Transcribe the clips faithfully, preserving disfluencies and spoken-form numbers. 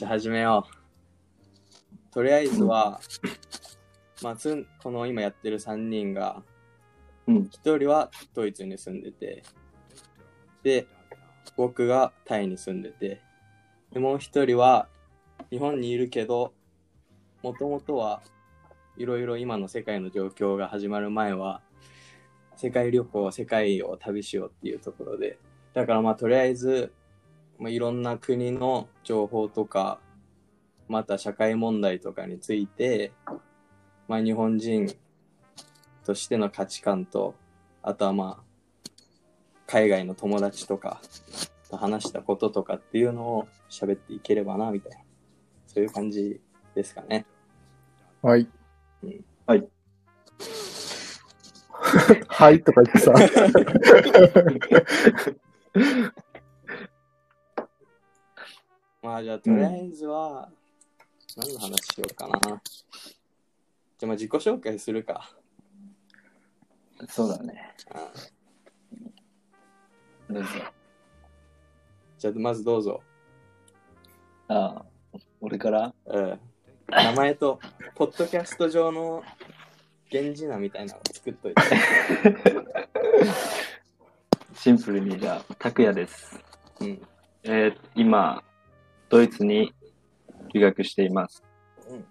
じゃあ始めよう。とりあえずは、まあ、つこの今やってるさんにんが、うん、ひとりはドイツに住んでて、で僕がタイに住んでて、でもうひとりは日本にいるけど、もともとはいろいろ今の世界の状況が始まる前は世界旅行、世界を旅しようっていうところで、だからまあとりあえず、まあ、いろんな国の情報とか、また社会問題とかについて、まあ、日本人としての価値観と、あとはまあ海外の友達とかと話したこととかっていうのを喋っていければなみたいな、そういう感じですかね。はい、うん、はいはいとか言ってさまあじゃあとりあえずは何の話しようかな。じゃあまあ自己紹介するか。そうだね。どうぞ。じゃあまずどうぞ。ああ、俺から。うん。名前とポッドキャスト上の源氏名みたいなのを作っといて。シンプルにじゃあ拓也です。うん。えー、今ドイツに留学しています。うん。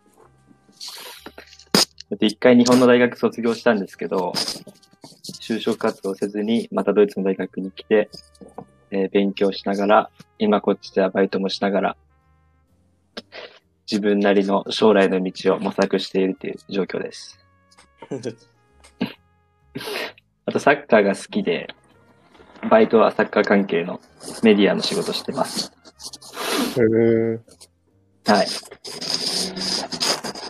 一回日本の大学卒業したんですけど、就職活動せずにまたドイツの大学に来て、えー、勉強しながら、今こっちでアバイトもしながら自分なりの将来の道を模索しているという状況ですあとサッカーが好きで、バイトはサッカー関係のメディアの仕事してます。へー。はい。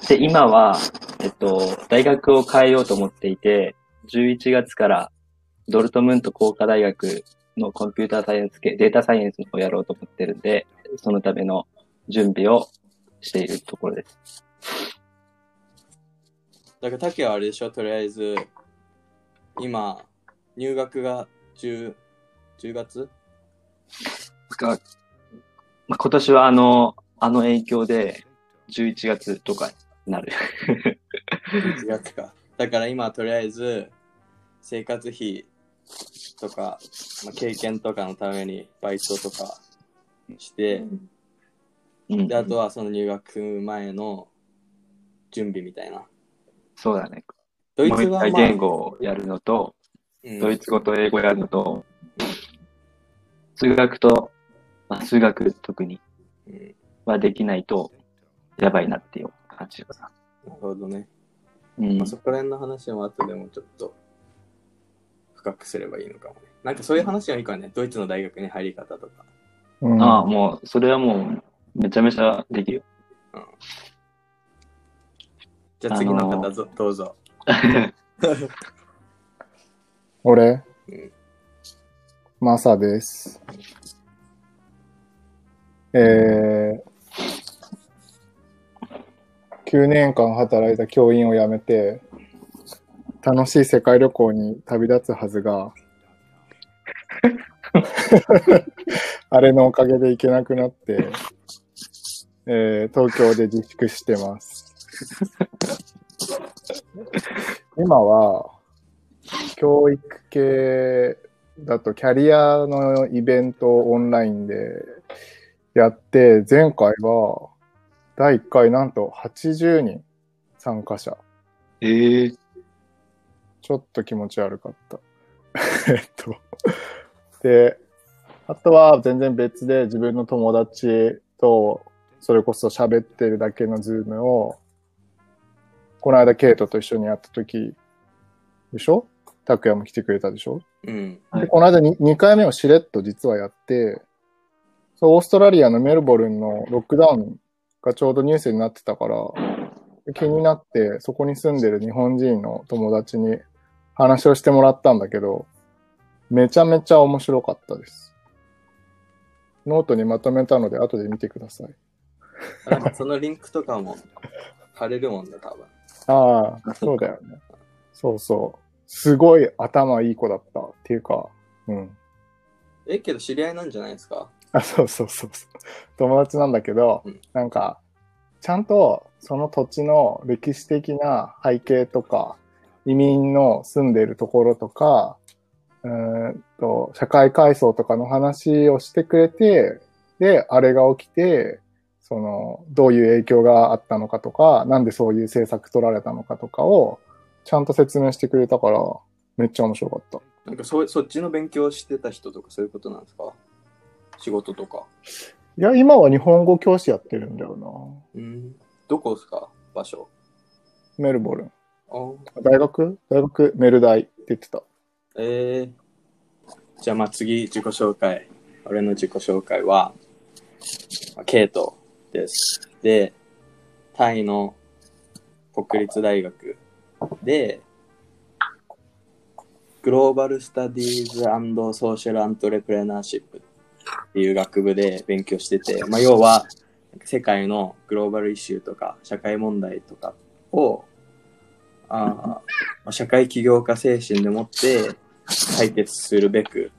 で今はえっと、大学を変えようと思っていて、じゅういちがつからドルトムント工科大学のコンピューターサイエンス系、データサイエンスの方をやろうと思ってるんで、そのための準備をしているところです。だから、タケはあれでしょ、とりあえず、今、入学がじゅうがつ?か、まあ、今年はあの、あの影響でじゅういちがつとかなるじゅういちがつか。だから今とりあえず生活費とか、まあ、経験とかのためにバイトとかして、うん、であとはその入学前の準備みたいな。そうだね。ドイツは、まあ、もう一回言語をやるのと、うん、ドイツ語と英語をやるのと、数学と、まあ、数学特にはできないとやばいなっていう感じかな。なるほどね。うんまあ、そこら辺の話も後でもちょっと深くすればいいのかもね。なんかそういう話がいいからね、ドイツの大学に入り方とか。うん、ああ、もうそれはもうめちゃめちゃできるよ。うん、じゃあ次の方ぞ、あのー、どうぞ。俺、うん、マサです。えー。きゅうねんかん働いた教員を辞めて、楽しい世界旅行に旅立つはずが、あれのおかげで行けなくなって、えー、東京で自粛してます。今は、教育系だとキャリアのイベントをオンラインでやって、前回は、だいいっかいなんとはちじゅうにん参加者。えー、ちょっと気持ち悪かったえっとであとは全然別で自分の友達とそれこそ喋ってるだけのズームをこの間ケイトと一緒にやった時でしょ、拓也も来てくれたでしょ、うんはい、でこの間ににかいめをしれっと実はやって、そうオーストラリアのメルボルンのロックダウンがちょうどニュースになってたから気になって、そこに住んでる日本人の友達に話をしてもらったんだけど、めちゃめちゃ面白かったです。ノートにまとめたので後で見てください。なんかそのリンクとかも貼れるもんだ多分ああそうだよねそうそうすごい頭いい子だったっていうか、うんえけど知り合いなんじゃないですか。あ、そうそうそうそう。友達なんだけど、うん、なんかちゃんとその土地の歴史的な背景とか、移民の住んでいるところとか、うーんと社会階層とかの話をしてくれて、であれが起きて、そのどういう影響があったのかとか、なんでそういう政策取られたのかとかをちゃんと説明してくれたから、めっちゃ面白かった。なんか そ, そっちの勉強してた人とかそういうことなんですか？仕事とか。いや、今は日本語教師やってるんだよな。うん。どこですか？場所。メルボルン。あ、大学？大学メル大って言ってた。えー、じゃあまあ次自己紹介。俺の自己紹介はケイトです。で、タイの国立大学でグローバルスタディーズ&ソーシャルアントレプレナーシップっていう学部で勉強してて、まあ、要は世界のグローバルイシューとか社会問題とかをあ社会起業家精神でもって解決するべく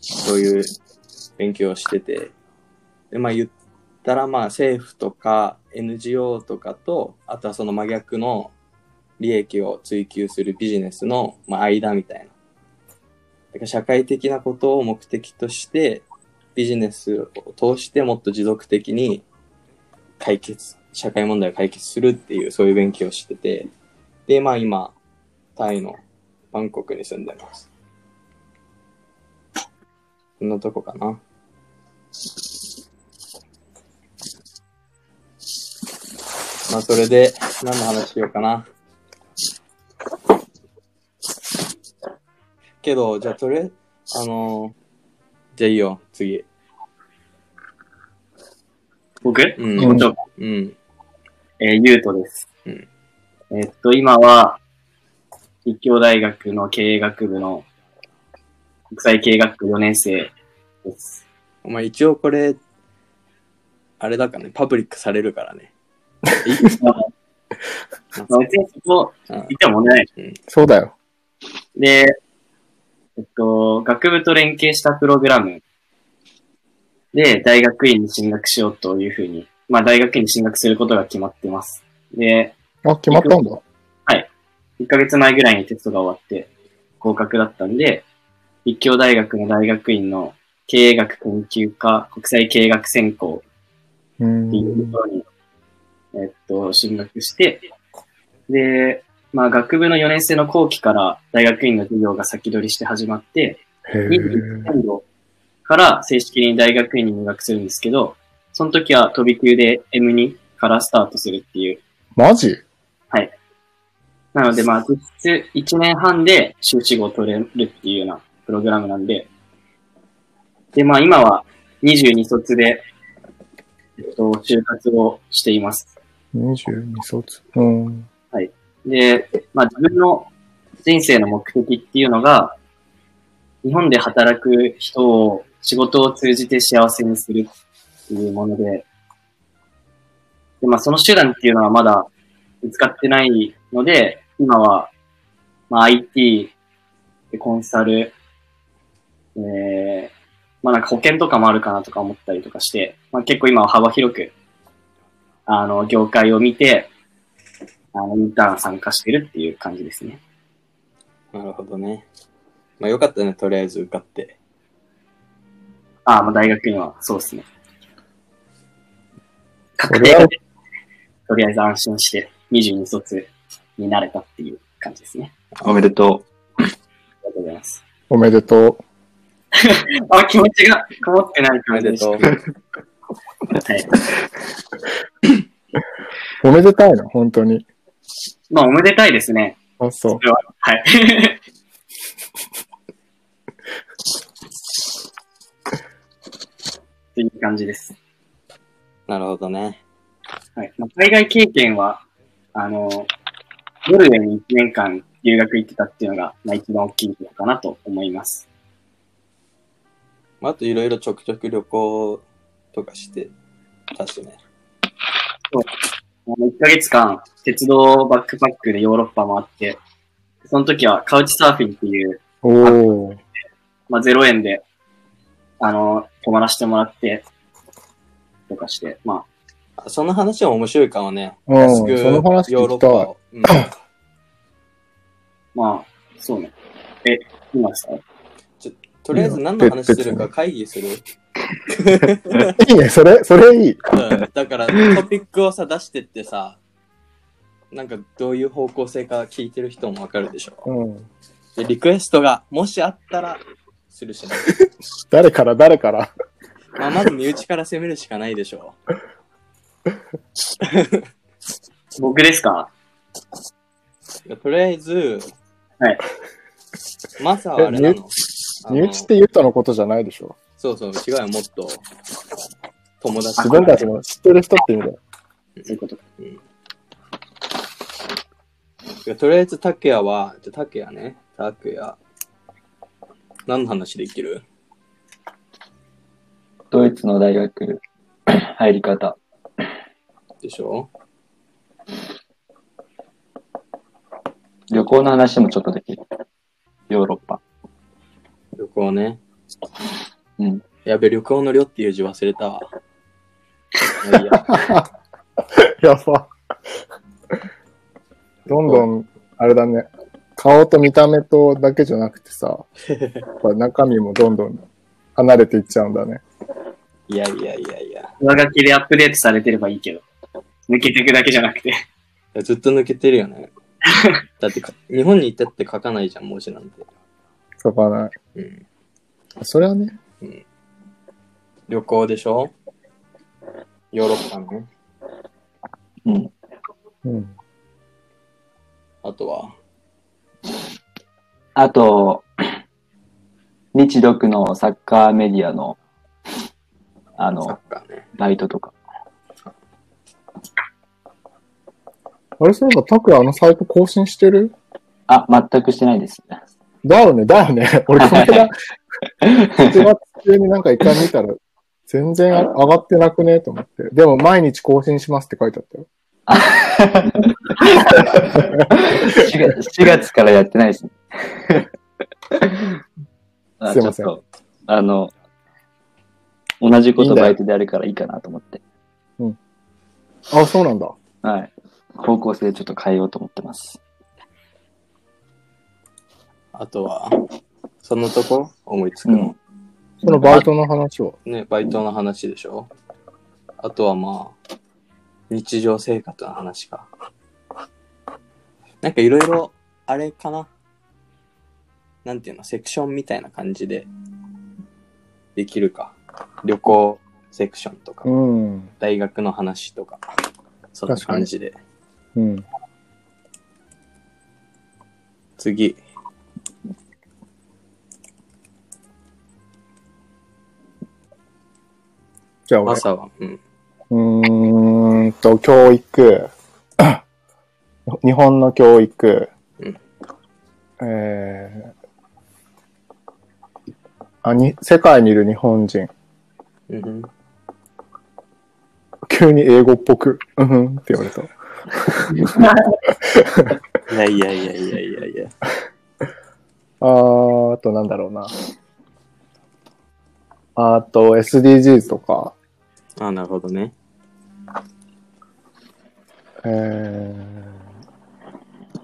そういう勉強をしてて、で、まあ、言ったらまあ政府とか エヌジーオー とかと、あとはその真逆の利益を追求するビジネスのまあ間みたいな。だから社会的なことを目的としてビジネスを通してもっと持続的に解決、社会問題を解決するっていう、そういう勉強をしてて、で、まあ今、タイのバンコクに住んでます。そんなとこかな。まあそれで、何の話しようかな。けど、じゃあとりあえず、あのー、じゃあいいよ、次。僕？うん。うん。えー、ゆうとです。うん。えっと、今は、立教大学の経営学部の国際経営学部よねん生です。お前一応これ、あれだからね、パブリックされるからね。いいですか？別にそこ、言ってもね、うん。そうだよ。で、えっと、学部と連携したプログラムで大学院に進学しようというふうに、まあ大学院に進学することが決まってます。で、あ、決まったんだ。はい。いっかげつまえぐらいにテストが終わって合格だったんで、立教大学の大学院の経営学研究科国際経営学専攻っていうところに、えっと、進学して、で、まあ、学部のよねん生の後期から大学院の授業が先取りして始まって、にじゅういちねんどから正式に大学院に入学するんですけど、その時は飛び級で エムツー からスタートするっていう。マジ？はい。なので、まあ、実質いちねんはんで修士号を取れるっていうようなプログラムなんで、で、まあ、今はにじゅうにそつで、えっと、就活をしています。にじゅうにそつ。うん。はい。で、まあ自分の人生の目的っていうのが、日本で働く人を仕事を通じて幸せにするっていうもので、でまあその手段っていうのはまだ見つかってないので、今は、まあ アイティー、コンサル、えー、まあなんか保険とかもあるかなとか思ったりとかして、まあ結構今は幅広く、あの、業界を見て、あのインターン参加してるっていう感じですね。なるほどね。まあよかったね、とりあえず受かって。ああ、まあ大学院はそうですね。確定で、とりあえず安心してにじゅうにそつになれたっていう感じですね。おめでとう。ありがとうございます。おめでとう。あ、気持ちがこもってない感じでした。おめでとう。はい、おめでたいの、本当に。まあ、おめでたいですね。あ、そう。それは、はい。っていう感じです。なるほどね。はい。まあ、海外経験は、あの、ノルウェーにいちねんかん留学行ってたっていうのが、まあ、一番大きいのかなと思います。まあ、あといろいろちょくちょく旅行とかしてたしね。そう。いっかげつかん、鉄道バックパックでヨーロッパ回って、その時はカウチサーフィンっていう、おーまあ、ゼロえんで、あの、泊まらせてもらってとかして、まあその話は面白いかもね。うん、安くその話聞きたい。うん、まあそうね。え、今さ、ちょとりあえず何の話するか会議する。いいね、それそれいい。うん、だからトピックをさ出してってさ、なんかどういう方向性か聞いてる人もわかるでしょ。うん。でリクエストがもしあったらするしない。誰から誰から。まあ、まず身内から攻めるしかないでしょう。僕ですか？とりあえず、はい。マサはあれなの？身内って言ったのことじゃないでしょ。そうそう、違うよ、もっと友達。自分たちの知ってる人って意味だよ。そういうことか。うん、とりあえずタケヤは、じゃタケヤね、タケヤ。何の話できる？ドイツの大学入り方でしょ。旅行の話もちょっとできる。ヨーロッパ旅行ね。うん、やべ、旅行の旅っていう字忘れたわ。いや、 やば。どんどんあれだね、顔と見た目とだけじゃなくてさ、中身もどんどん離れていっちゃうんだね。いやいやいやいや。上書きでアップデートされてればいいけど、抜けていくだけじゃなくて。いや、ずっと抜けてるよね。だって日本に行ったって書かないじゃん、文字なんて。書かない。うん。それはね。うん。旅行でしょ？ヨーロッパの。うん。うん。あとは？あと、日独のサッカーメディアのあの、ね、バイトとか。あれ、そういえばタクヤあのサイト更新してる？あ、全くしてないです。だよね、だよね。俺この間、いちがつ中になんか一回見たら全然上がってなくねえと思って。でも毎日更新しますって書いてあったよ。しがつからやってないですね。あ、すいません。ちょっとあの同じことバイトであるからいいかなと思って。いいんだよ。うん。あ、そうなんだ。はい。方向性ちょっと変えようと思ってます。あとは、そのとこ思いつくの、うん、そのバイトの話を。ね、バイトの話でしょ。あとはまあ、日常生活の話か。なんかいろいろ、あれかな。なんていうの、セクションみたいな感じで、できるか。旅行セクションとか、うん、大学の話とか、そんな感じで。うん、次。じゃあ、朝は、うん。うーんと、教育。日本の教育。うん、えー、あに、世界にいる日本人。うん、急に英語っぽく、うんって言われた。いやいやいやいやいやいや。あー、あとなんだろうな。あと エスディージーズ とか。あ、なるほどね。えー、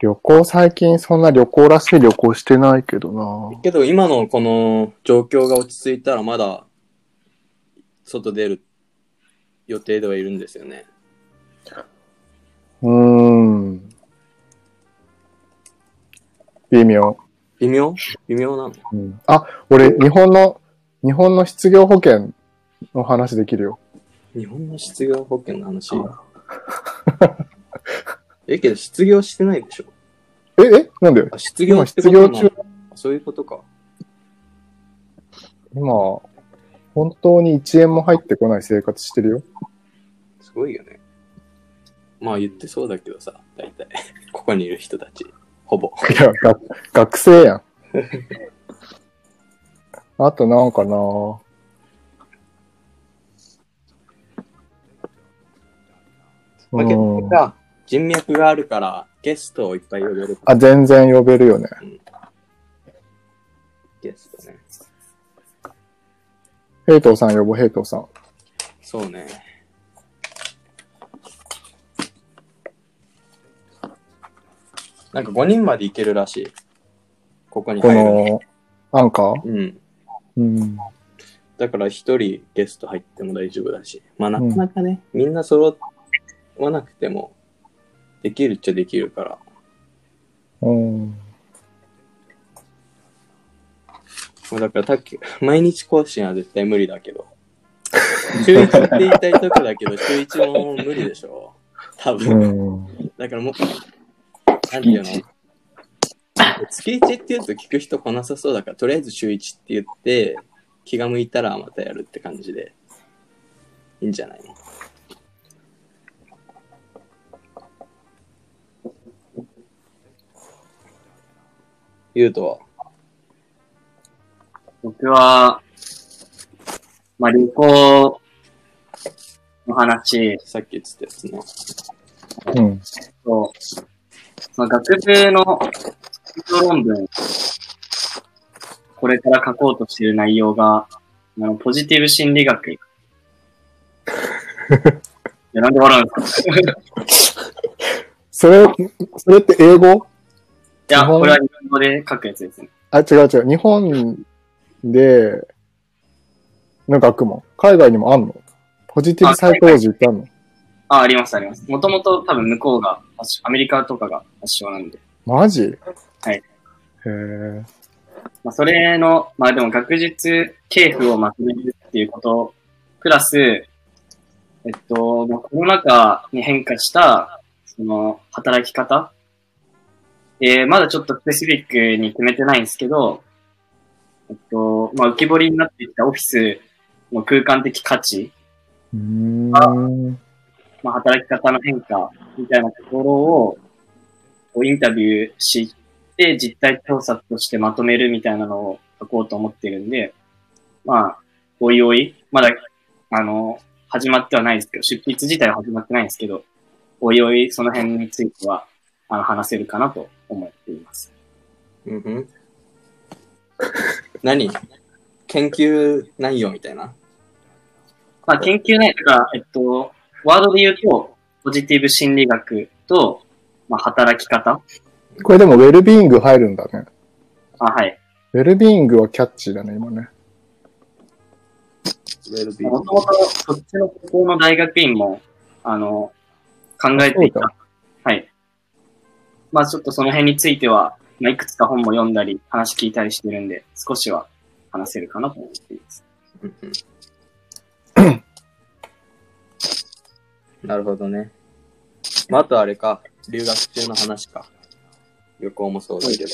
旅行、最近そんな旅行らしい旅行してないけどな。けど今のこの状況が落ち着いたらまだ外出る予定ではいるんですよね。うーん。微妙。微妙？微妙なの、うん、あ、俺、日本の、日本の失業保険の話できるよ。日本の失業保険の話？え、けど失業してないでしょ。え、え、なんで？あ、失業してことなの？今失業中。そういうことか。今、本当にいちえんも入ってこない生活してるよ。すごいよね。まあ言ってそうだけどさ、大体ここにいる人たちほぼ。いや、が学生やん。あとなんかなぁ。まあ、結局さ、人脈があるからゲストをいっぱい呼べる。あ、全然呼べるよね。うん、ゲストね。平等さん呼ぼう、平等さん。そうね。なんかごにんまでいけるらしい。ここに入るの。このアンカー？うん。うん。だから一人ゲスト入っても大丈夫だし。まあなかなかね、うん、みんな揃わなくてもできるっちゃできるから。うん。だからた毎日更新は絶対無理だけど。週一って言いたいとこだけど、週一も無理でしょ。多分。だからもう、なんていうの？月一って言うと聞く人来なさそうだから、とりあえず週一って言って、気が向いたらまたやるって感じで、いいんじゃないの？ゆうとは？僕は、まあ、旅行の話、さっき言ってたやつね。うん。そう。まあ、学生の論文、これから書こうとしている内容が、あのポジティブ心理学。いや、なんで笑うんですか？それ、それって英語？いや、これは日本語で書くやつですね。あ、違う違う。日本で、の学問。海外にもあんの？ポジティブサイコロジーってあんの？あ、ありますあります。もともと多分向こうが、アメリカとかが発祥なんで。マジ？はい。へぇ、まあ、それの、まあでも学術系譜をまとめるっていうこと、プラス、えっと、まあ、コロナ禍に変化した、その、働き方？えー、まだちょっとスペシフィックに決めてないんですけど、えっと、まあ、浮き彫りになっていたオフィスの空間的価値が、まあ、働き方の変化みたいなところをこうインタビューして実態調査としてまとめるみたいなのを書こうと思ってるんで、まあ、おいおい、まだ、あの、始まってはないですけど、出筆自体は始まってないんですけど、おいおい、その辺については、あの、話せるかなと思っています。うんうん。何？研究内容みたいな。まあ、研究内容が、えっと、ワードで言うと、ポジティブ心理学と、まあ、働き方。これでも、ウェルビーイング入るんだね。あ、はい。ウェルビーイングはキャッチーだね、今ね。ウェルビーイング。もともと、そっちの高校の大学院も、あの、考えていた。はい。まあ、ちょっとその辺については、まあ、いくつか本も読んだり、話聞いたりしてるんで、少しは話せるかなと思っています。なるほどね。まあ、あとあれか、留学中の話か。旅行もそうだけど。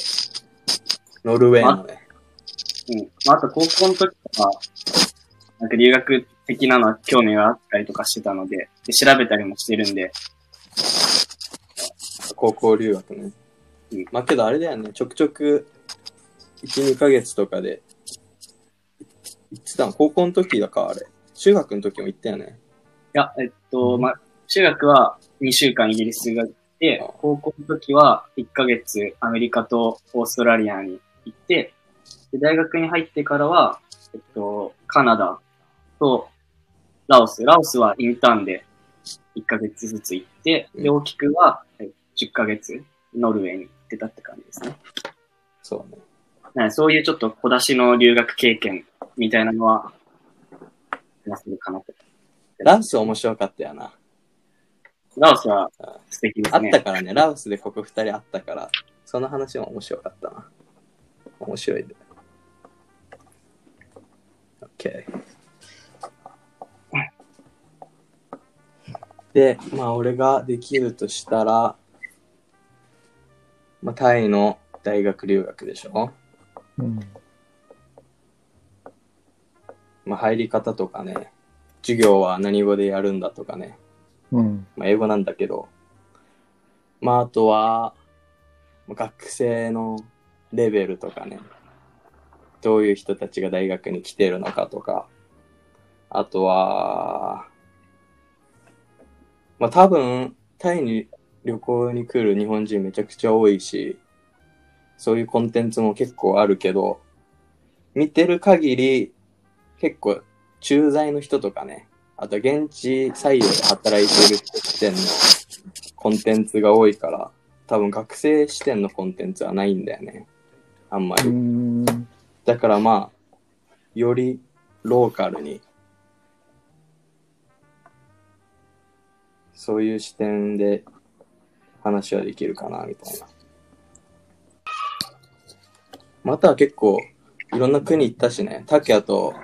ノルウェーのね。まあ、うん。まあ、あと高校の時とか、なんか留学的なのは興味があったりとかしてたので、で調べたりもしてるんで、高校留学ね。まあけどあれだよね、ちょくちょくいち、にかげつとかで行ってたの。高校の時だからあれ。中学の時も行ったよね。いや、えっと、まあ、中学はにしゅうかんイギリスが行って、高校の時はいっかげつアメリカとオーストラリアに行って、で大学に入ってからは、えっと、カナダとラオス。ラオスはインターンでいっかげつずつ行って、で、大きくは、うん、じゅっかげつ、ノルウェーに行ってたって感じですね。そうね。ね、そういうちょっと小出しの留学経験みたいなのは、話せるかなと。ラオス面白かったよな。ラオスは素敵ですね。あったからね、ラオスでここふたりあったから、その話も面白かったな。面白いで。OK。で、まあ俺ができるとしたら、まあタイの大学留学でしょ？うん。まあ入り方とかね、授業は何語でやるんだとかね。うん。まあ英語なんだけど、まああとは、学生のレベルとかね、どういう人たちが大学に来てるのかとか、あとは、まあ多分、タイに旅行に来る日本人めちゃくちゃ多いし、そういうコンテンツも結構あるけど、見てる限り、結構駐在の人とかね、あと現地採用で働いている人視点のコンテンツが多いから、多分学生視点のコンテンツはないんだよね、あんまり。だからまあ、よりローカルに、そういう視点で話はできるかなみたいな。または結構いろんな国行ったしね、タキヤと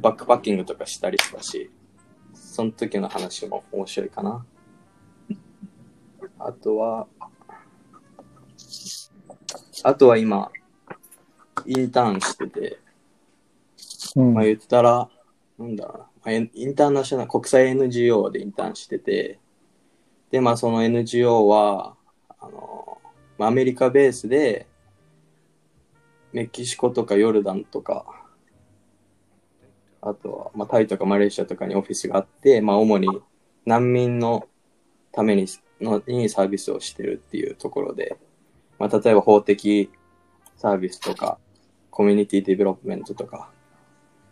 バックパッキングとかしたりしたし、その時の話も面白いかな。あとはあとは今インターンしてて、うん、まあ言ったらなんだろうな、インターナショナル国際 エヌジーオー でインターンしてて、でまあその エヌジーオー はあのアメリカベースでメキシコとかヨルダンとか、あとは、まあ、タイとかマレーシアとかにオフィスがあって、まあ、主に難民のためにのにサービスをしてるっていうところで、まあ、例えば法的サービスとかコミュニティディベロップメントとか、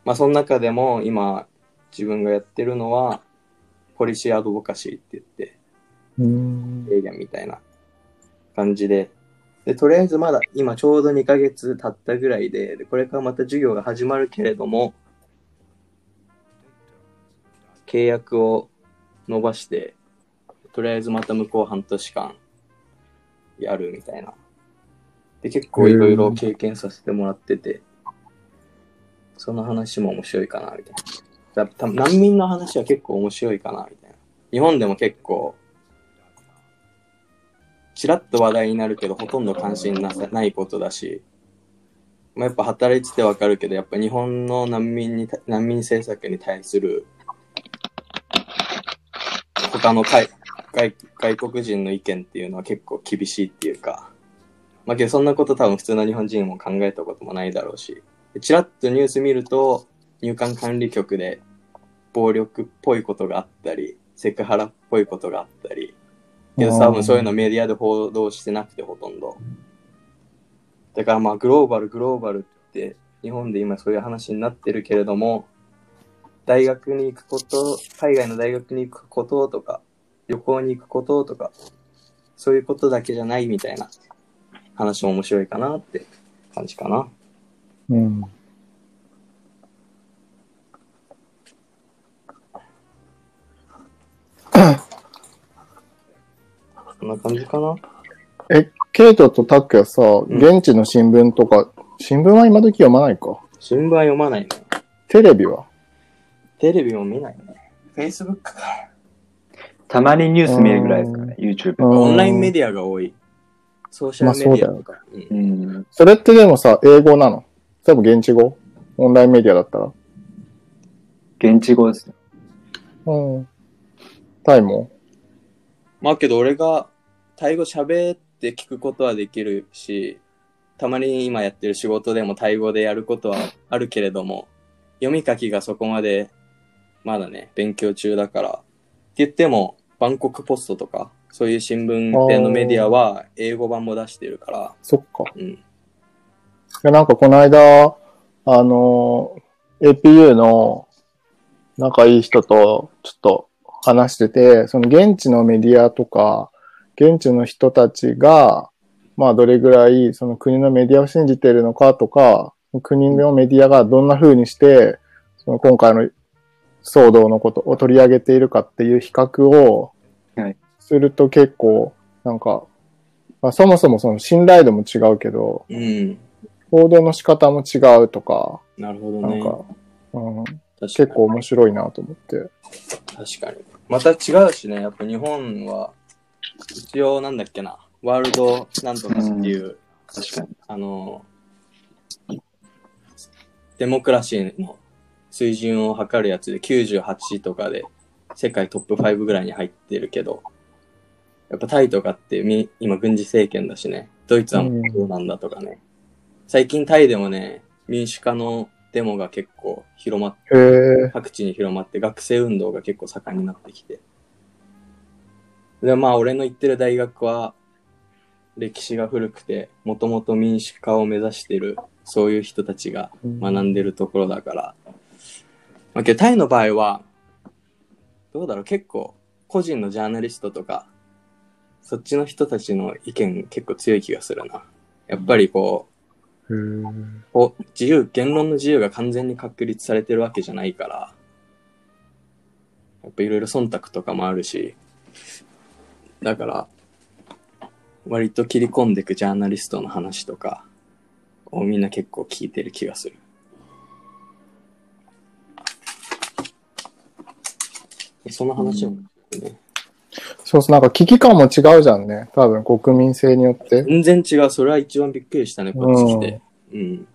まあ、その中でも今自分がやってるのはポリシーアドボカシーって言って、エイリアンみたいな感じで、でとりあえずまだ今ちょうどにかげつ経ったぐらい で, でこれからまた授業が始まるけれども、契約を伸ばしてとりあえずまた向こう半年間やるみたいなで、結構いろいろ経験させてもらってて、その話も面白いかなみたいな。だ多分難民の話は結構面白いかなみたいな。日本でも結構ちらっと話題になるけど、ほとんど関心 な, さないことだし、まあ、やっぱ働いててわかるけど、やっぱ日本の難民に、難民政策に対する、他の 外, 外, 外国人の意見っていうのは結構厳しいっていうか、まあけどそんなこと多分普通の日本人も考えたこともないだろうし、ちらっとニュース見ると、入管管理局で暴力っぽいことがあったり、セクハラっぽいことがあったり、けど多分そういうのメディアで報道してなくてほとんど。だからまあグローバルグローバルって日本で今そういう話になってるけれども、大学に行くこと、海外の大学に行くこととか、旅行に行くこととか、そういうことだけじゃないみたいな話も面白いかなって感じかな。うん。こんな感じかな。え、ケイトとタックはさ、うん、現地の新聞とか、新聞は今時読まないか。新聞は読まないね。テレビは？テレビも見ないね。Facebook か。たまにニュース見るぐらいですかね。YouTube。オンラインメディアが多い。ソーシャルメディアとか。まあ、そうだよね。うん。それってでもさ、英語なの？多分現地語？オンラインメディアだったら？現地語ですね。うん。タイも？まあけど俺がタイ語喋って聞くことはできるし、たまに今やってる仕事でもタイ語でやることはあるけれども、読み書きがそこまでまだね、勉強中だから。って言っても、バンコクポストとか、そういう新聞系のメディアは英語版も出してるから。そっか。うん。なんかこの間、あの、エーピーユー の仲いい人とちょっと話してて、その現地のメディアとか、現地の人たちが、まあどれぐらいその国のメディアを信じているのかとか、国のメディアがどんな風にして、その今回の騒動のことを取り上げているかっていう比較をすると結構、なんか、まあ、そもそもその信頼度も違うけど、うん、報道の仕方も違うとか、なるほどね。なんか、うん、結構面白いなと思って。確かに。また違うしね、やっぱ日本は、一応なんだっけな、ワールドなんとかっていう、うん、確かにあの、デモクラシーの水準を測るやつできゅうじゅうはちとかで世界トップごぐらいに入ってるけど、やっぱタイとかってみ今軍事政権だしね、ドイツはもうどうなんだとかね、最近タイでもね、民主化のデモが結構広まって、各地に広まって学生運動が結構盛んになってきて。で、まあ俺の行ってる大学は歴史が古くて、もともと民主化を目指してるそういう人たちが学んでるところだから、まあ、けどタイの場合はどうだろう、結構個人のジャーナリストとかそっちの人たちの意見結構強い気がするな。やっぱりこう、うん、こう自由言論の自由が完全に確立されてるわけじゃないから、やっぱいろいろ忖度とかもあるし、だから割と切り込んでいくジャーナリストの話とかをみんな結構聞いてる気がする。その話もね。そうそう、なんか危機感も違うじゃんね。多分国民性によって。全然違う。それは一番びっくりしたね、こっち来て。うん。うん、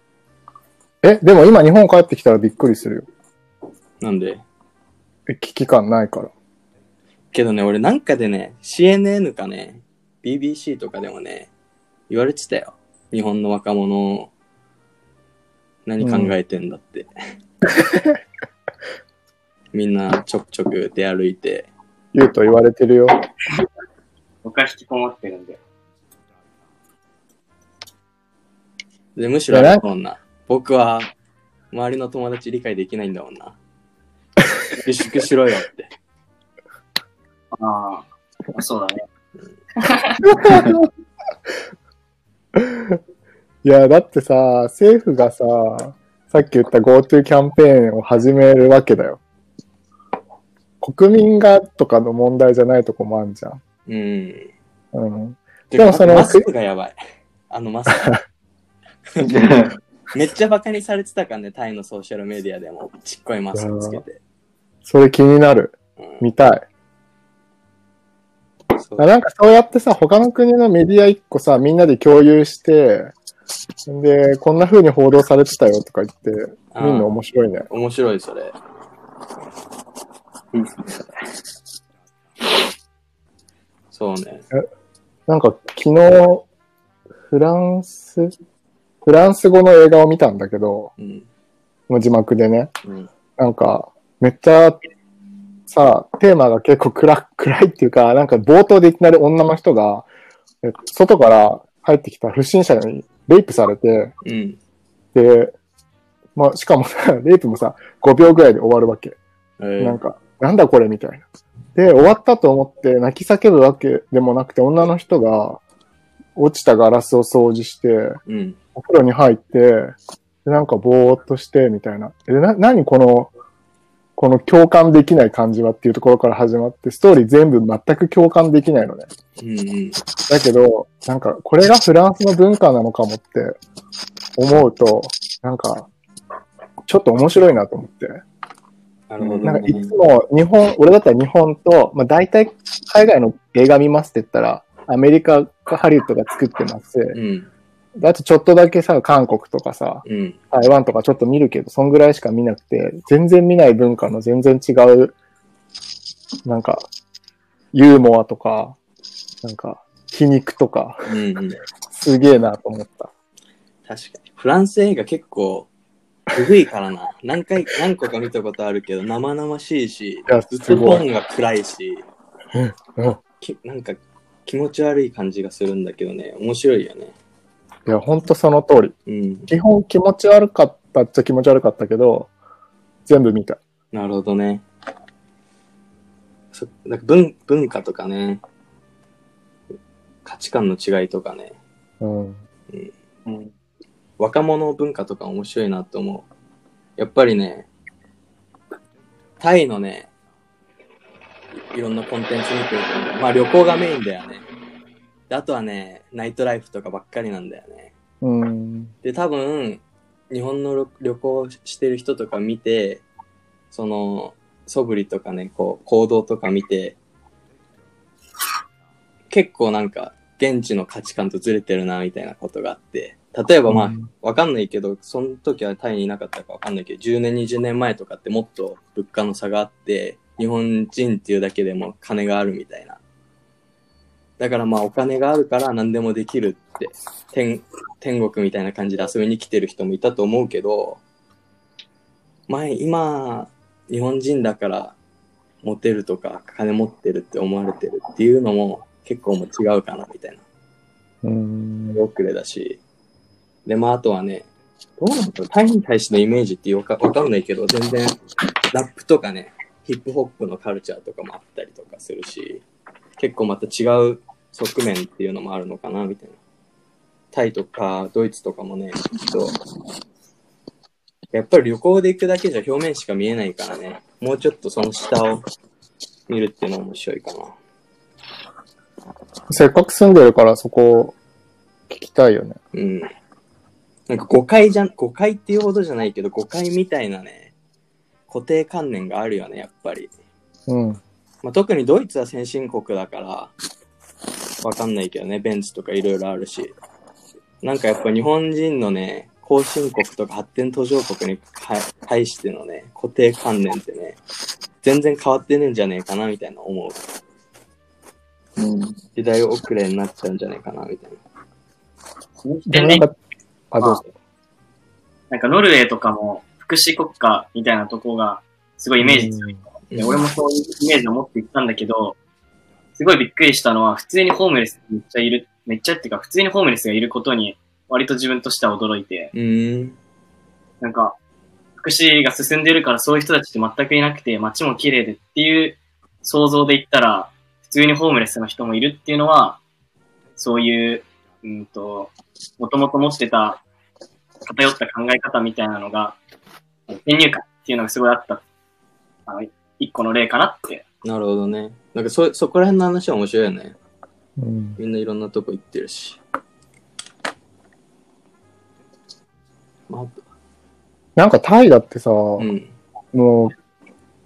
え、でも今日本帰ってきたらびっくりするよ。なんで？え、危機感ないから。けどね、俺なんかでね、シーエヌエヌ かね、ビービーシー とかでもね、言われてたよ。日本の若者、何考えてんだって。うんみんなちょくちょく出歩いて言うと言われてるよ。僕は引きこもってるんだよ。でむしろあれだもんな、僕は周りの友達理解できないんだもんな。自粛しろよって。ああ、そうだね。いやだってさ、政府がさ、さっき言った GoTo キャンペーンを始めるわけだよ。国民がとかの問題じゃないとこもあるじゃん。うん。うん。でもそのマスクがやばい。あのマスク。めっちゃバカにされてたからね、タイのソーシャルメディアでもちっこいマスクつけて。それ気になる。うん、見たい。なんかそうやってさ、他の国のメディア一個さ、みんなで共有して、でこんな風に報道されてたよとか言って、みんな面白いね。面白いそれ。そうね。なんか昨日フランスフランス語の映画を見たんだけど、うん、もう字幕でね、うん、なんかめっちゃさテーマが結構暗、暗いっていうか、なんか冒頭でいきなり女の人が外から入ってきた不審者にレイプされて、うん、で、まあ、しかもさレイプもさごびょうぐらいで終わるわけ。えー、なんかなんだこれみたいな。で、終わったと思って泣き叫ぶわけでもなくて、女の人が落ちたガラスを掃除して、うん、お風呂に入って、でなんかぼーっとして、みたいな。で、な、何この、この共感できない感じはっていうところから始まって、ストーリー全部全く共感できないのね。うんうん、だけど、なんかこれがフランスの文化なのかもって思うと、なんか、ちょっと面白いなと思って。なるほどね、なんかいつも日本、俺だったら日本と、まあ、大体海外の映画見ますって言ったらアメリカかハリウッドが作ってます、うん、あとちょっとだけさ韓国とかさ、うん、台湾とかちょっと見るけどそんぐらいしか見なくて、全然見ない文化の全然違うなんかユーモアとかなんか皮肉とか、うんうん、すげえなと思った。確かにフランス映画結構古いからな。何回、何個か見たことあるけど、生々しいし、ずっとトーンが暗いし、なんか気持ち悪い感じがするんだけどね、面白いよね。いや、ほんとその通り。うん、基本気持ち悪かったっちゃ気持ち悪かったけど、全部見た。なるほどね。そなんか 文, 文化とかね、価値観の違いとかね。うん。うんうん若者文化とか面白いなと思う。やっぱりね、タイのね、いろんなコンテンツ見てると、まあ旅行がメインだよね。で、あとはね、ナイトライフとかばっかりなんだよね。うん。で、多分、日本の旅行してる人とか見て、その、素振りとかね、こう、行動とか見て、結構なんか、現地の価値観とずれてるな、みたいなことがあって、例えばまあ、うん、わかんないけど、その時はタイにいなかったかわかんないけど、じゅうねん、にじゅうねんまえとかってもっと物価の差があって、日本人っていうだけでも金があるみたいな。だからまあ、お金があるから何でもできるって、天、天国みたいな感じで遊びに来てる人もいたと思うけど、前、今、日本人だからモテるとか、金持ってるって思われてるっていうのも結構も違うかな、みたいな。うん。遅れだし。で、まあ、あとはね、どうなんだろう、タイに対してのイメージってわかんないけど、全然ラップとかね、ヒップホップのカルチャーとかもあったりとかするし、結構また違う側面っていうのもあるのかなみたいな。タイとかドイツとかもね、きっとやっぱり旅行で行くだけじゃ表面しか見えないからね、もうちょっとその下を見るっていうのも面白いかな。せっかく住んでるからそこ聞きたいよね。うん。なんか誤解じゃん、誤解っていうほどじゃないけど、誤解みたいなね、固定観念があるよね、やっぱり。うん。まあ、特にドイツは先進国だから、わかんないけどね、ベンツとかいろいろあるし。なんかやっぱ日本人のね、後進国とか発展途上国に対してのね、固定観念ってね、全然変わってねえんじゃねえかな、みたいな思う。うん、時代遅れになっちゃうんじゃないかなみたいな。でね、あ、どうぞ。なんかノルウェーとかも福祉国家みたいなとこがすごいイメージ強い、うん、で俺もそういうイメージを持って行ったんだけど、すごいびっくりしたのは普通にホームレスめっちゃいる、めっちゃっていうか普通にホームレスがいることに割と自分としては驚いて、うん、なんか福祉が進んでるからそういう人たちって全くいなくて街も綺麗でっていう想像で言ったら。普通にホームレスの人もいるっていうのは、そういう、うんと、もともと持ってた、偏った考え方みたいなのが、先入観っていうのがすごいあった、あの、一個の例かなって。なるほどね。なんかそ、そこら辺の話は面白いよね。うん、みんないろんなとこ行ってるし。なんかタイだってさ、うん、もう、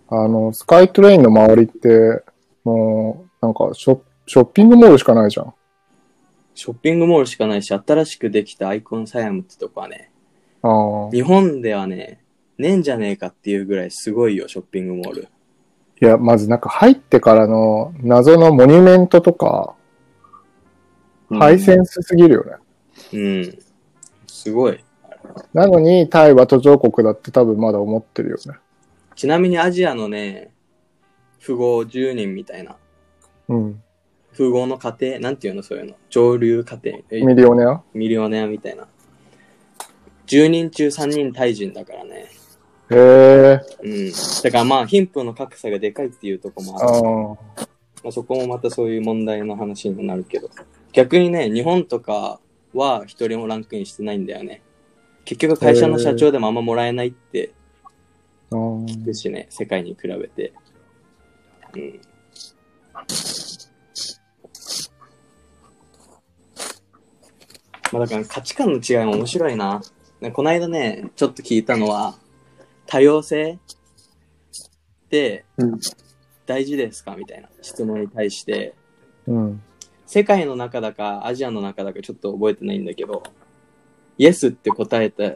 あの、スカイトレインの周りって、もう、なんかショ、ショッピングモールしかないじゃん。ショッピングモールしかないし、新しくできたアイコンサイアムってとこはね、あ、日本ではね、ねえんじゃねえかっていうぐらいすごいよ、ショッピングモール。いや、まずなんか入ってからの謎のモニュメントとか、ハイセンスすぎるよね。うん、うん、すごい。なのに、タイは途上国だって多分まだ思ってるよね。ちなみにアジアのね、富豪じゅうにんみたいな。うん、富豪の家庭なんていうの、そういうの上流家庭、ミリオネアミリオネアみたいな、じゅうにん中さんにんタイ人だからね。へえ。うん。だからまあ貧富の格差がでかいっていうとこもある。あ、まあ、そこもまたそういう問題の話にもなるけど、逆にね、日本とかは一人もランクインしてないんだよね。結局会社の社長でもあんまもらえないって聞くしね、世界に比べて。うん、まあ、だから価値観の違いも面白いな。この間ね、ちょっと聞いたのは、多様性って大事ですかみたいな質問に対して、うん、世界の中だかアジアの中だかちょっと覚えてないんだけど、イエスって答えた、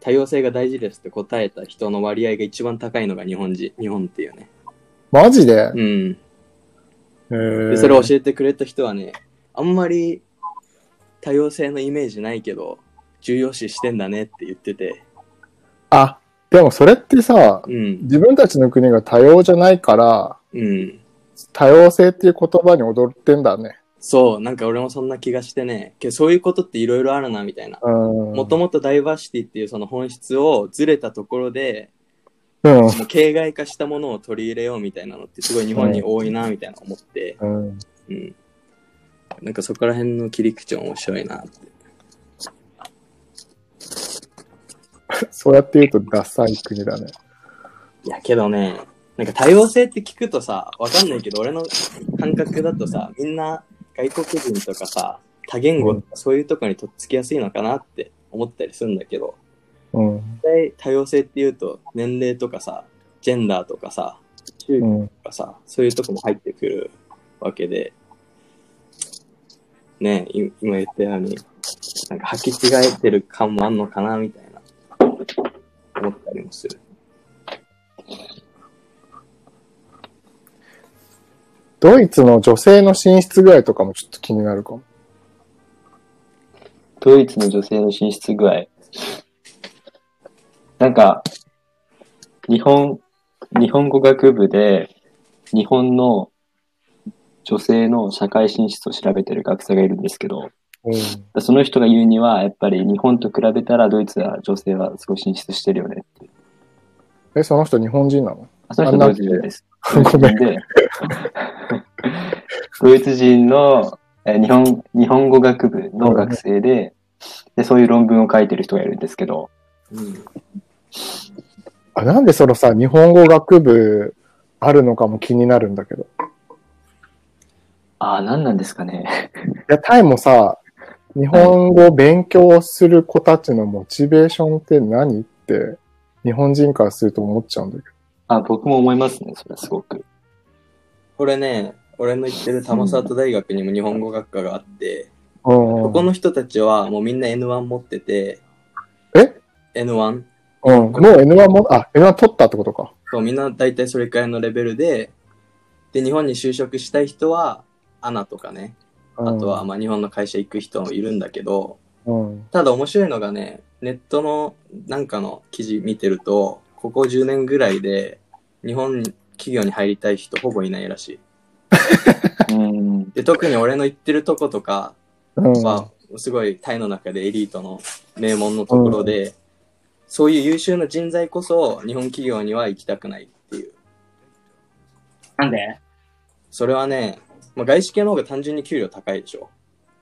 多様性が大事ですって答えた人の割合が一番高いのが日本人、日本っていうね。マジで？うん。でそれを教えてくれた人はね、あんまり多様性のイメージないけど重要視してんだねって言ってて。あ、でもそれってさ、うん、自分たちの国が多様じゃないから、うん、多様性っていう言葉に踊ってんだね。そう、なんか俺もそんな気がしてね、けどそういうことっていろいろあるなみたいな。もともとダイバーシティっていうその本質をずれたところで、うん、形骸化したものを取り入れようみたいなのってすごい日本に多いなみたいな思って、うんうん、なんかそこら辺の切り口面白いなってそうやって言うとダサい国だね。いやけどね、なんか多様性って聞くとさ、わかんないけど俺の感覚だとさ、みんな外国人とかさ、多言語とかそういうとこにとっつきやすいのかなって思ったりするんだけど、うん、多様性っていうと年齢とかさ、ジェンダーとかさ、宗教とかさ、うん、そういうとこも入ってくるわけでね、今言ったようになんか履き違えてる感もあんのかなみたいな思ったりもする。ドイツの女性の進出具合とかもちょっと気になるかも。ドイツの女性の進出具合、なんか、日本、日本語学部で、日本の女性の社会進出を調べてる学者がいるんですけど、うん、その人が言うには、やっぱり日本と比べたらドイツは女性はすごい進出してるよねって。え、その人日本人なの？あ、その人ドイツ人です。ごめん。ドイツ人のえ日本日本語学部の学生で、でそういう論文を書いてる人がいるんですけど。うん、あ、なんでそのさ日本語学部あるのかも気になるんだけど。あ、なんなんですかね。いや、タイもさ、日本語を勉強する子たちのモチベーションって何って日本人からすると思っちゃうんだけど。あ、僕も思いますね、それすごく。これね、俺の行ってる玉里大学にも日本語学科があって、うん、ここの人たちはもうみんな エヌワン 持ってて。え？ エヌワン？ うん、もう エヌワン も、あ、エヌワン 取ったってことか。そう、みんな大体それくらいのレベルで、で、日本に就職したい人は、アナとかね、あとはまあ日本の会社行く人もいるんだけど、うん、ただ面白いのがね、ネットのなんかの記事見てると、ここじゅうねんぐらいで日本企業に入りたい人ほぼいないらしい。うん、で特に俺の行ってるとことかは、うん、すごいタイの中でエリートの名門のところで、うん、そういう優秀な人材こそ日本企業には行きたくないっていう。なんで？それはね、まあ、外資系の方が単純に給料高いでしょ、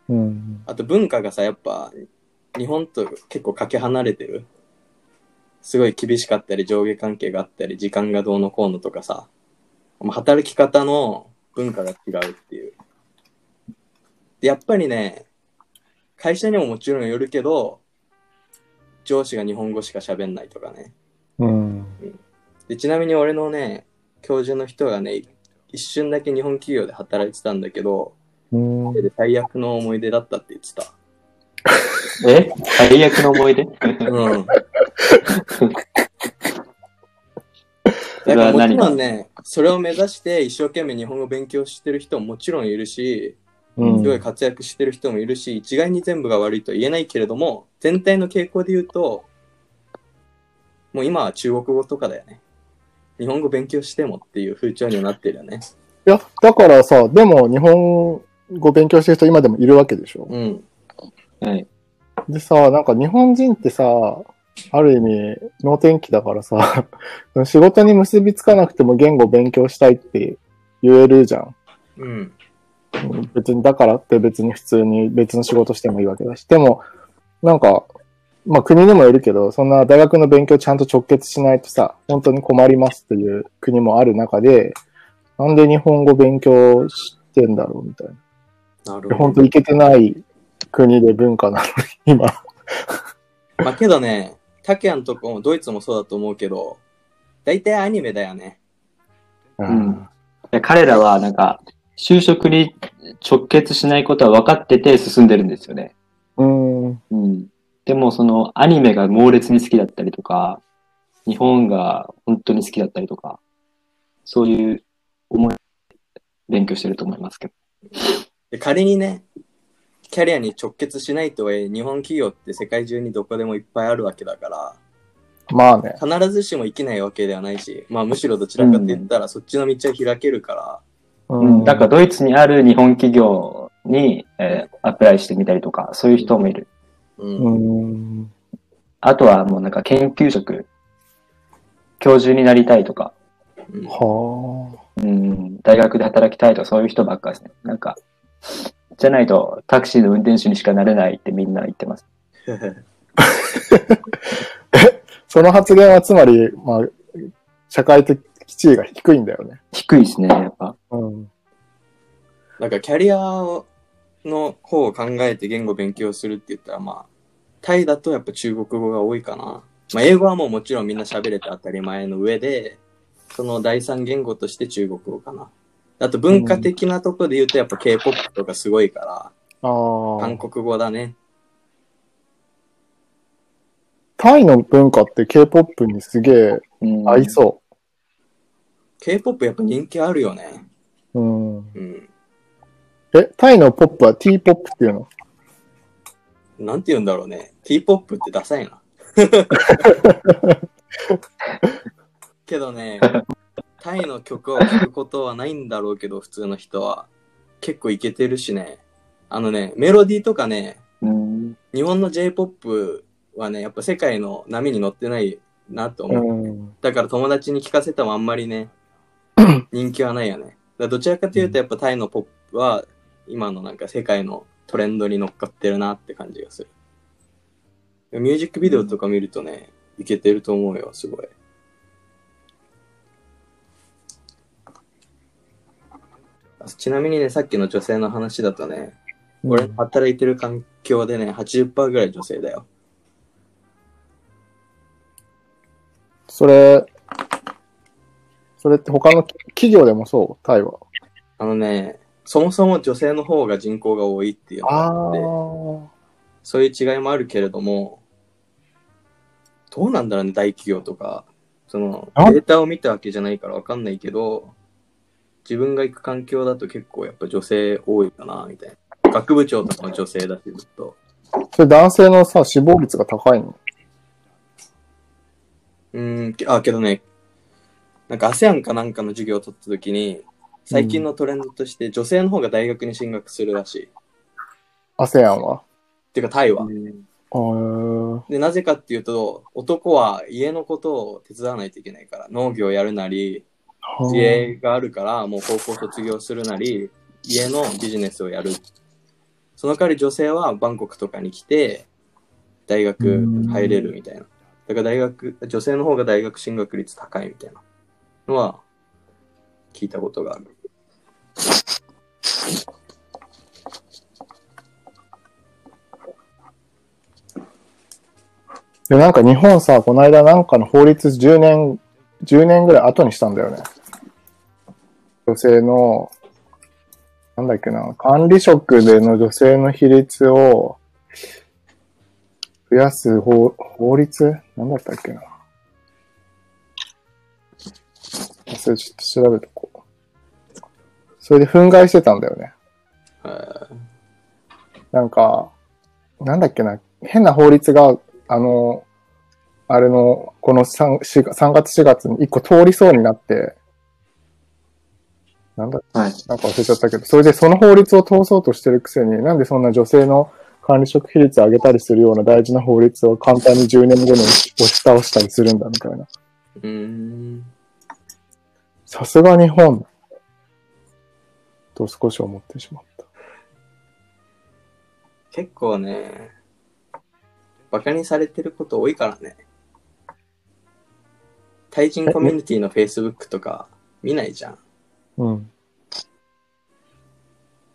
うん、あと文化がさやっぱ日本と結構かけ離れてる、すごい厳しかったり上下関係があったり時間がどうのこうのとかさ、まあ、働き方の文化が違うっていう。でやっぱりね、会社にももちろんよるけど上司が日本語しか喋んないとかね、うんうん、でちなみに俺のね教授の人がね一瞬だけ日本企業で働いてたんだけど、うん、で最悪の思い出だったって言ってた。え？最悪の思い出？うん。だからもちろんね、それを目指して一生懸命日本語勉強してる人ももちろんいるし、うん、すごい活躍してる人もいるし、一概に全部が悪いとは言えないけれども、全体の傾向で言うと、もう今は中国語とかだよね。日本語勉強してもっていう風潮になってるよね。いや、だからさ、でも日本語勉強してる人今でもいるわけでしょ。うん。はい。でさ、なんか日本人ってさ、ある意味、能天気だからさ、仕事に結びつかなくても言語勉強したいって言えるじゃん。うん。別に、だからって別に普通に別の仕事してもいいわけだし。でも、なんか、まあ国にもよるけど、そんな大学の勉強ちゃんと直結しないとさ、本当に困りますっていう国もある中で、なんで日本語勉強してんだろうみたいな。なるほど。本当にいけてない国で文化なのに、今。まあけどね、タケヤのとこもドイツもそうだと思うけど、大体アニメだよね。うん。彼らはなんか、就職に直結しないことは分かってて進んでるんですよね。うん。うん。でもそのアニメが猛烈に好きだったりとか、日本が本当に好きだったりとか、そういう思い勉強してると思いますけど。仮にね、キャリアに直結しないとはいえ、日本企業って世界中にどこでもいっぱいあるわけだから、まあね。必ずしも生きないわけではないし、まあむしろどちらかって言ったらそっちの道は開けるから。うん。うん、だからドイツにある日本企業に、えー、アプライしてみたりとか、そういう人もいる。うんうん、あとはもうなんか研究職、教授になりたいとか、はあ、うん、大学で働きたいとかそういう人ばっかりですね。なんかじゃないとタクシーの運転手にしかなれないってみんな言ってます。え、その発言はつまり、まあ、社会的地位が低いんだよね。低いですね、やっぱ。うん、なんかキャリアをの方を考えて言語勉強するって言ったら、まあ、タイだとやっぱ中国語が多いかな。まあ、英語はもうもちろんみんな喋れて当たり前の上で、その第三言語として中国語かな。あと文化的なところで言うとやっぱ K-ポップ とかすごいから、うん、あ、韓国語だね。タイの文化って K-ポップ にすげえ合いそう。K-ポップ やっぱ人気あるよね。うん。うん。え、タイのポップは T ポップっていうの？なんて言うんだろうね。T ポップってダサいな。けどね、タイの曲を聴くことはないんだろうけど、普通の人は。結構イケてるしね。あのね、メロディーとかね、日本の J-ポップ はね、やっぱ世界の波に乗ってないなと思う、ね。うん、だから友達に聞かせてもあんまりね人気はないよね。だどちらかというとやっぱタイのポップは今のなんか世界のトレンドに乗っかってるなって感じがする。ミュージックビデオとか見るとね、いけてると思うよ、すごい。ちなみにね、さっきの女性の話だとね、うん、俺の働いてる環境でね、はちじゅっパーセント ぐらい女性だよ。それ、それって他の企業でもそう、タイは。あのね、そもそも女性の方が人口が多いっていうのがあって、そういう違いもあるけれども、どうなんだろうね、大企業とか。そのデータを見たわけじゃないからわかんないけど、自分が行く環境だと結構やっぱ女性多いかなみたいな。学部長とかも女性だし、ずっと。それ男性のさ、死亡率が高いの？うーん、あ、けどね、なんか アセアン かなんかの授業を取った時に、最近のトレンドとして女性の方が大学に進学するらしい。アセアン は？っていうかタイは。うん、で、なぜかっていうと、男は家のことを手伝わないといけないから、農業やるなり、家があるからもう高校卒業するなり、家のビジネスをやる。その代わり女性はバンコクとかに来て、大学入れるみたいな。だから大学、女性の方が大学進学率高いみたいなのは、聞いたことがある。でもなんか日本さ、この間なんかの法律じゅうねん、じゅうねんぐらい後にしたんだよね。女性の、なんだっけな、管理職での女性の比率を増やす法、法律？なんだったっけな。それちょっと調べとこう。それで憤慨してたんだよね。なんか、なんだっけな、変な法律が、あの、あれの、この 3, さんがつしがつにいっこ通りそうになって、なんだ、はい、なんか忘れちゃったけど、それでその法律を通そうとしてるくせに、なんでそんな女性の管理職比率を上げたりするような大事な法律を簡単にじゅうねんごに押し倒したりするんだみたいな。うーん。さすが日本と少し思ってしまった。結構ね、バカにされてること多いからね。タイ人コミュニティの Facebook とか見ないじゃん。うん。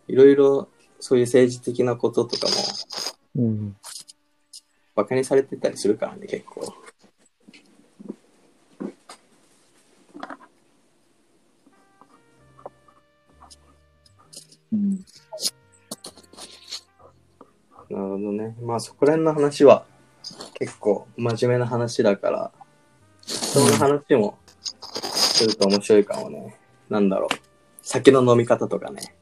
いろいろそういう政治的なこととかも、うん、バカにされてたりするからね、結構。うん、なるほどね。まあそこら辺の話は結構真面目な話だから、その話もすると面白いかもね。なんだろう、酒の飲み方とかね。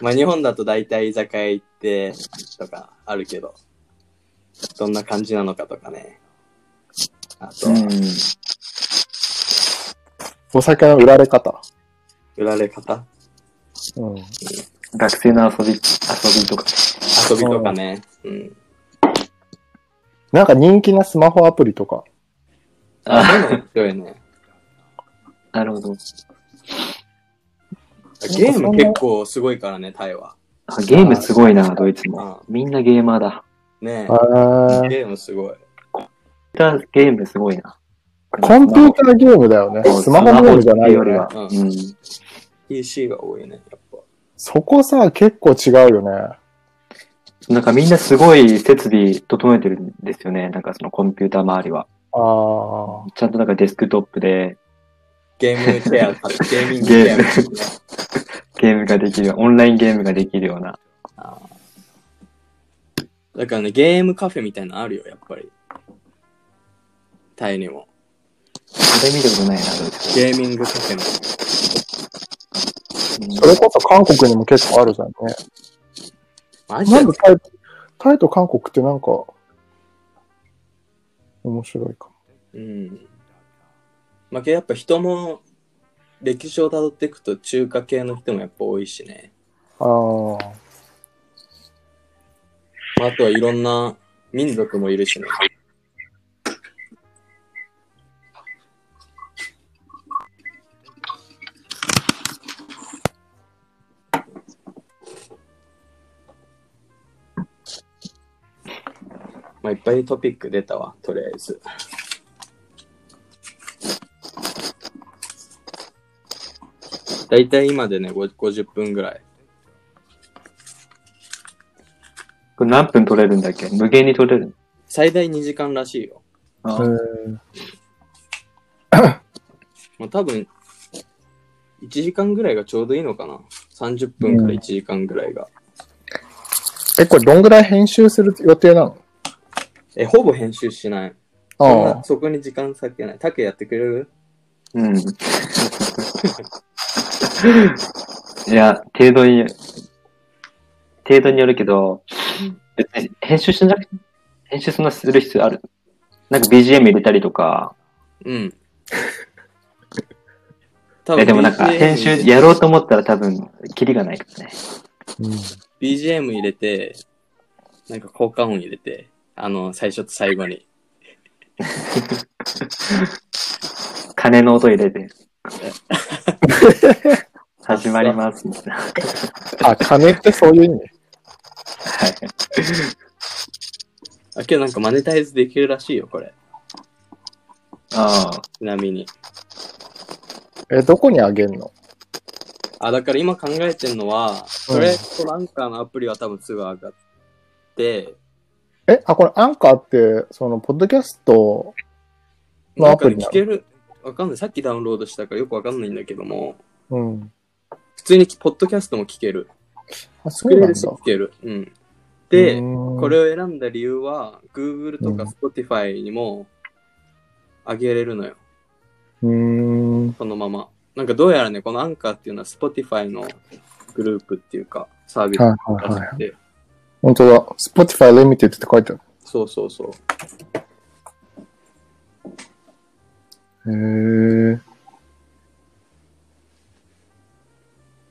まあ日本だと大体居酒屋行ってとかあるけど、どんな感じなのかとかね。あと、うん、お酒の売られ方。売られ方、うん、学生の遊び、遊びとか遊びとかね、うんうん、なんか人気なスマホアプリとか、ああ、面白いね。なるほど。ゲーム結構すごいからね、タイは。あ、ゲームすごいな、ドイツも。みんなゲーマーだね。えあ、ゲームすごい。コンピューターゲームすごいな。コンピューターゲームだよね。スマホゲームじゃないよね。うん、ピーシー が多いね、やっぱ。そこさ、結構違うよね。なんかみんなすごい設備整えてるんですよね。なんかそのコンピューター周りは。ああ。ちゃんとなんかデスクトップで。ゲームチェア、ゲーミングチェア。ゲームができる、オンラインゲームができるような。ああ。だからね、ゲームカフェみたいなのあるよ、やっぱり。タイにも。それ見たことないな、ゲーミングカフェみたいな。それこそ韓国にも結構あるじゃんね。マジで？なんかタイ、タイと韓国ってなんか面白いかも。うん。まあ、やっぱ人も歴史をたどっていくと中華系の人もやっぱ多いしね。ああ。まあ、あとはいろんな民族もいるしね。まあ、いっぱいトピック出たわ、とりあえず。だいたい今でね、ごじゅっぷんぐらい。これ何分取れるんだっけ？無限に取れる？最大にじかんらしいよ。ああ。まあ、多分、いちじかんぐらいがちょうどいいのかな。さんじゅっぷんからいちじかんぐらいが。うん、え、これどんぐらい編集する予定なの？え、ほぼ編集しない。ああ。そこに時間割けない。タケやってくれる？うん。いや、程度に、程度によるけど、別に編集しなく、編集そんなする必要ある？なんか ビージーエム 入れたりとか。うん。多分 ビージーエム でもなんか編集やろうと思ったら多分、キリがないからね。うん。ビージーエム 入れて、なんか効果音入れて、あの、最初と最後に。鐘の音入れて。始まりますみたいな。あ、鐘ってそういう意味？はい。あ、けどなんかマネタイズできるらしいよ、これ。ああ。ちなみに。え、どこにあげんの？あ、だから今考えてんのは、それとランカーのアプリは多分すぐ上がって、え、あ、これアンカーって、その、ポッドキャストのアプリなの？なんかね、聞ける、わかんない。さっきダウンロードしたからよくわかんないんだけども。うん。普通にポッドキャストも聞ける。あ、そうなんだ。聞ける。うん。で、これを選んだ理由は、Google とか Spotify にも上げれるのよ。うん。そのまま。なんかどうやらね、このアンカーっていうのは Spotify のグループっていうか、サービスがあって。はいはいはい、本当だ。Spotify Limited って書いてある。そうそうそう。へー。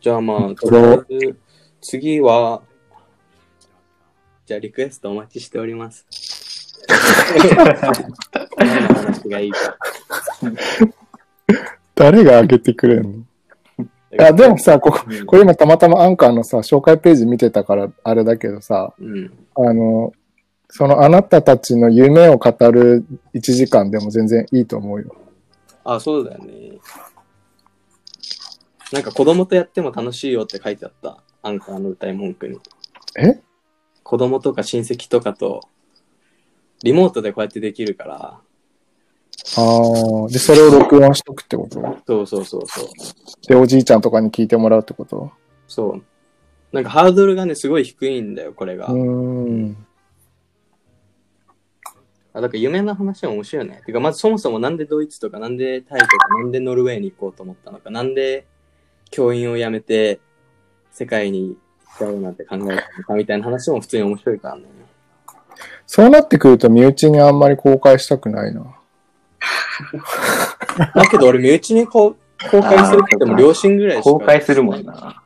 じゃあまあ、とりあえず、次は、じゃあリクエストお待ちしております。何の話がいいか。誰が上げてくれんの？いやでもさ、ここ、これ今たまたまアンカーのさ、紹介ページ見てたから、あれだけどさ、うん、あの、そのあなたたちの夢を語るいちじかんでも全然いいと思うよ。あ、そうだよね。なんか子供とやっても楽しいよって書いてあった。アンカーの歌い文句に。え？子供とか親戚とかと、リモートでこうやってできるから。ああ、で、それを録音しとくってこと？そうそうそうそう。で、おじいちゃんとかに聞いてもらうってこと？そう。なんかハードルがね、すごい低いんだよ、これが。うーん。あ、だから夢の話は面白いよね。てか、まずそもそもなんでドイツとか、なんでタイとか、なんでノルウェーに行こうと思ったのか、なんで教員を辞めて世界に行っちゃうなんて考えたのかみたいな話も普通に面白いからね。そうなってくると、身内にあんまり公開したくないな。だけど俺身内にこう公開するって言っても両親ぐらいしか公開するもんな。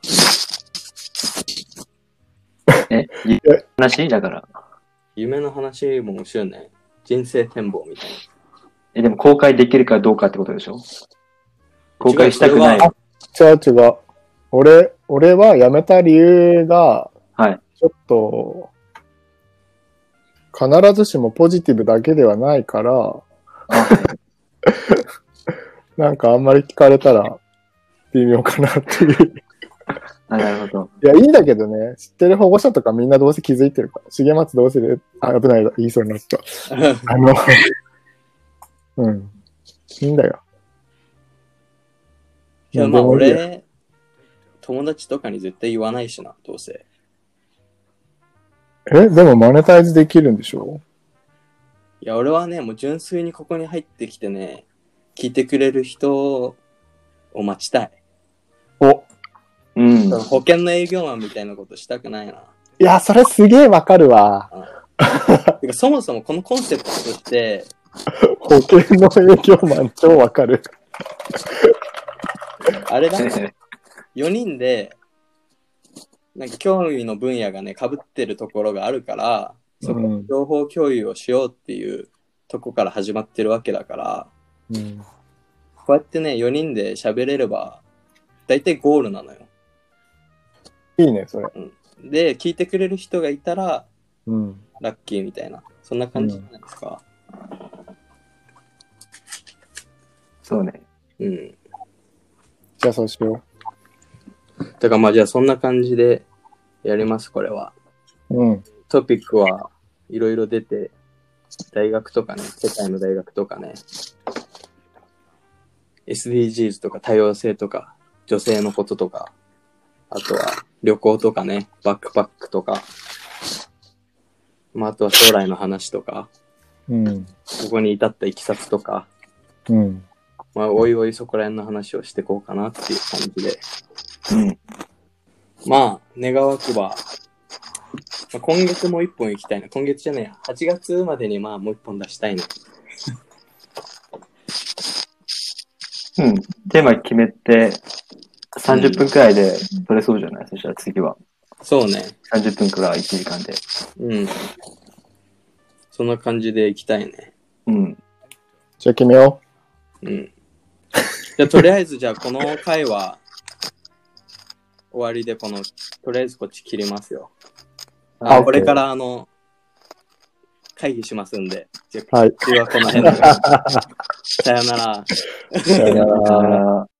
え、夢の話だから。夢の話も面白いね。人生展望みたいな。え、でも公開できるかどうかってことでしょ？公開したくない。違う違う。俺、俺は辞めた理由が、はい。ちょっと、必ずしもポジティブだけではないから、なんかあんまり聞かれたら微妙かなっていう。なるほど。いや、いいんだけどね、知ってる保護者とかみんなどうせ気づいてるから、重松どうせで、あ、危ない、言いそうになった。あの、うん、いいんだよ。いや、まあ俺、友達とかに絶対言わないしな、どうせ。え、でもマネタイズできるんでしょ？いや、俺はね、もう純粋にここに入ってきてね、聞いてくれる人を待ちたい。お、うん。保険の営業マンみたいなことしたくないな。いや、それすげえわかるわ。うん、てかそもそもこのコンセプトとして、保険の営業マン超わかる。あれだね。よにんで、なんか興味の分野がね、被ってるところがあるから、そこの情報共有をしようっていうとこから始まってるわけだから、うん、こうやってねよにんで喋れれば大体ゴールなのよ。いいねそれ、うん、で聞いてくれる人がいたら、うん、ラッキーみたいな、そんな感じじゃないですか。うん、そうね。うん。じゃあそうしよう。だからまあじゃあそんな感じでやります、これは。うん。トピックはいろいろ出て、大学とかね、世界の大学とかね、エスディージーズ とか多様性とか、女性のこととか、あとは旅行とかね、バックパックとか、まああとは将来の話とか、うん、ここに至ったいきさつとか、うん、まあおいおいそこら辺の話をしていこうかなっていう感じで、うん、まあ願わくば、まあ、今月もう一本行きたいな、今月じゃねえや、はちがつまでにまあもう一本出したいな。うん、テーマ決めてさんじゅっぷんくらいで取れそうじゃない、うん、そしたら次は。そうね。さんじゅっぷんからいちじかんで。うん。そんな感じで行きたいね。うん。じゃあ決めよう。うん。じゃあとりあえずじゃあこの回は終わりでこの、とりあえずこっち切りますよ。あ、これからあの、会議しますんで。じゃあ、はい。今日はこの辺で。さよなら。さよなら。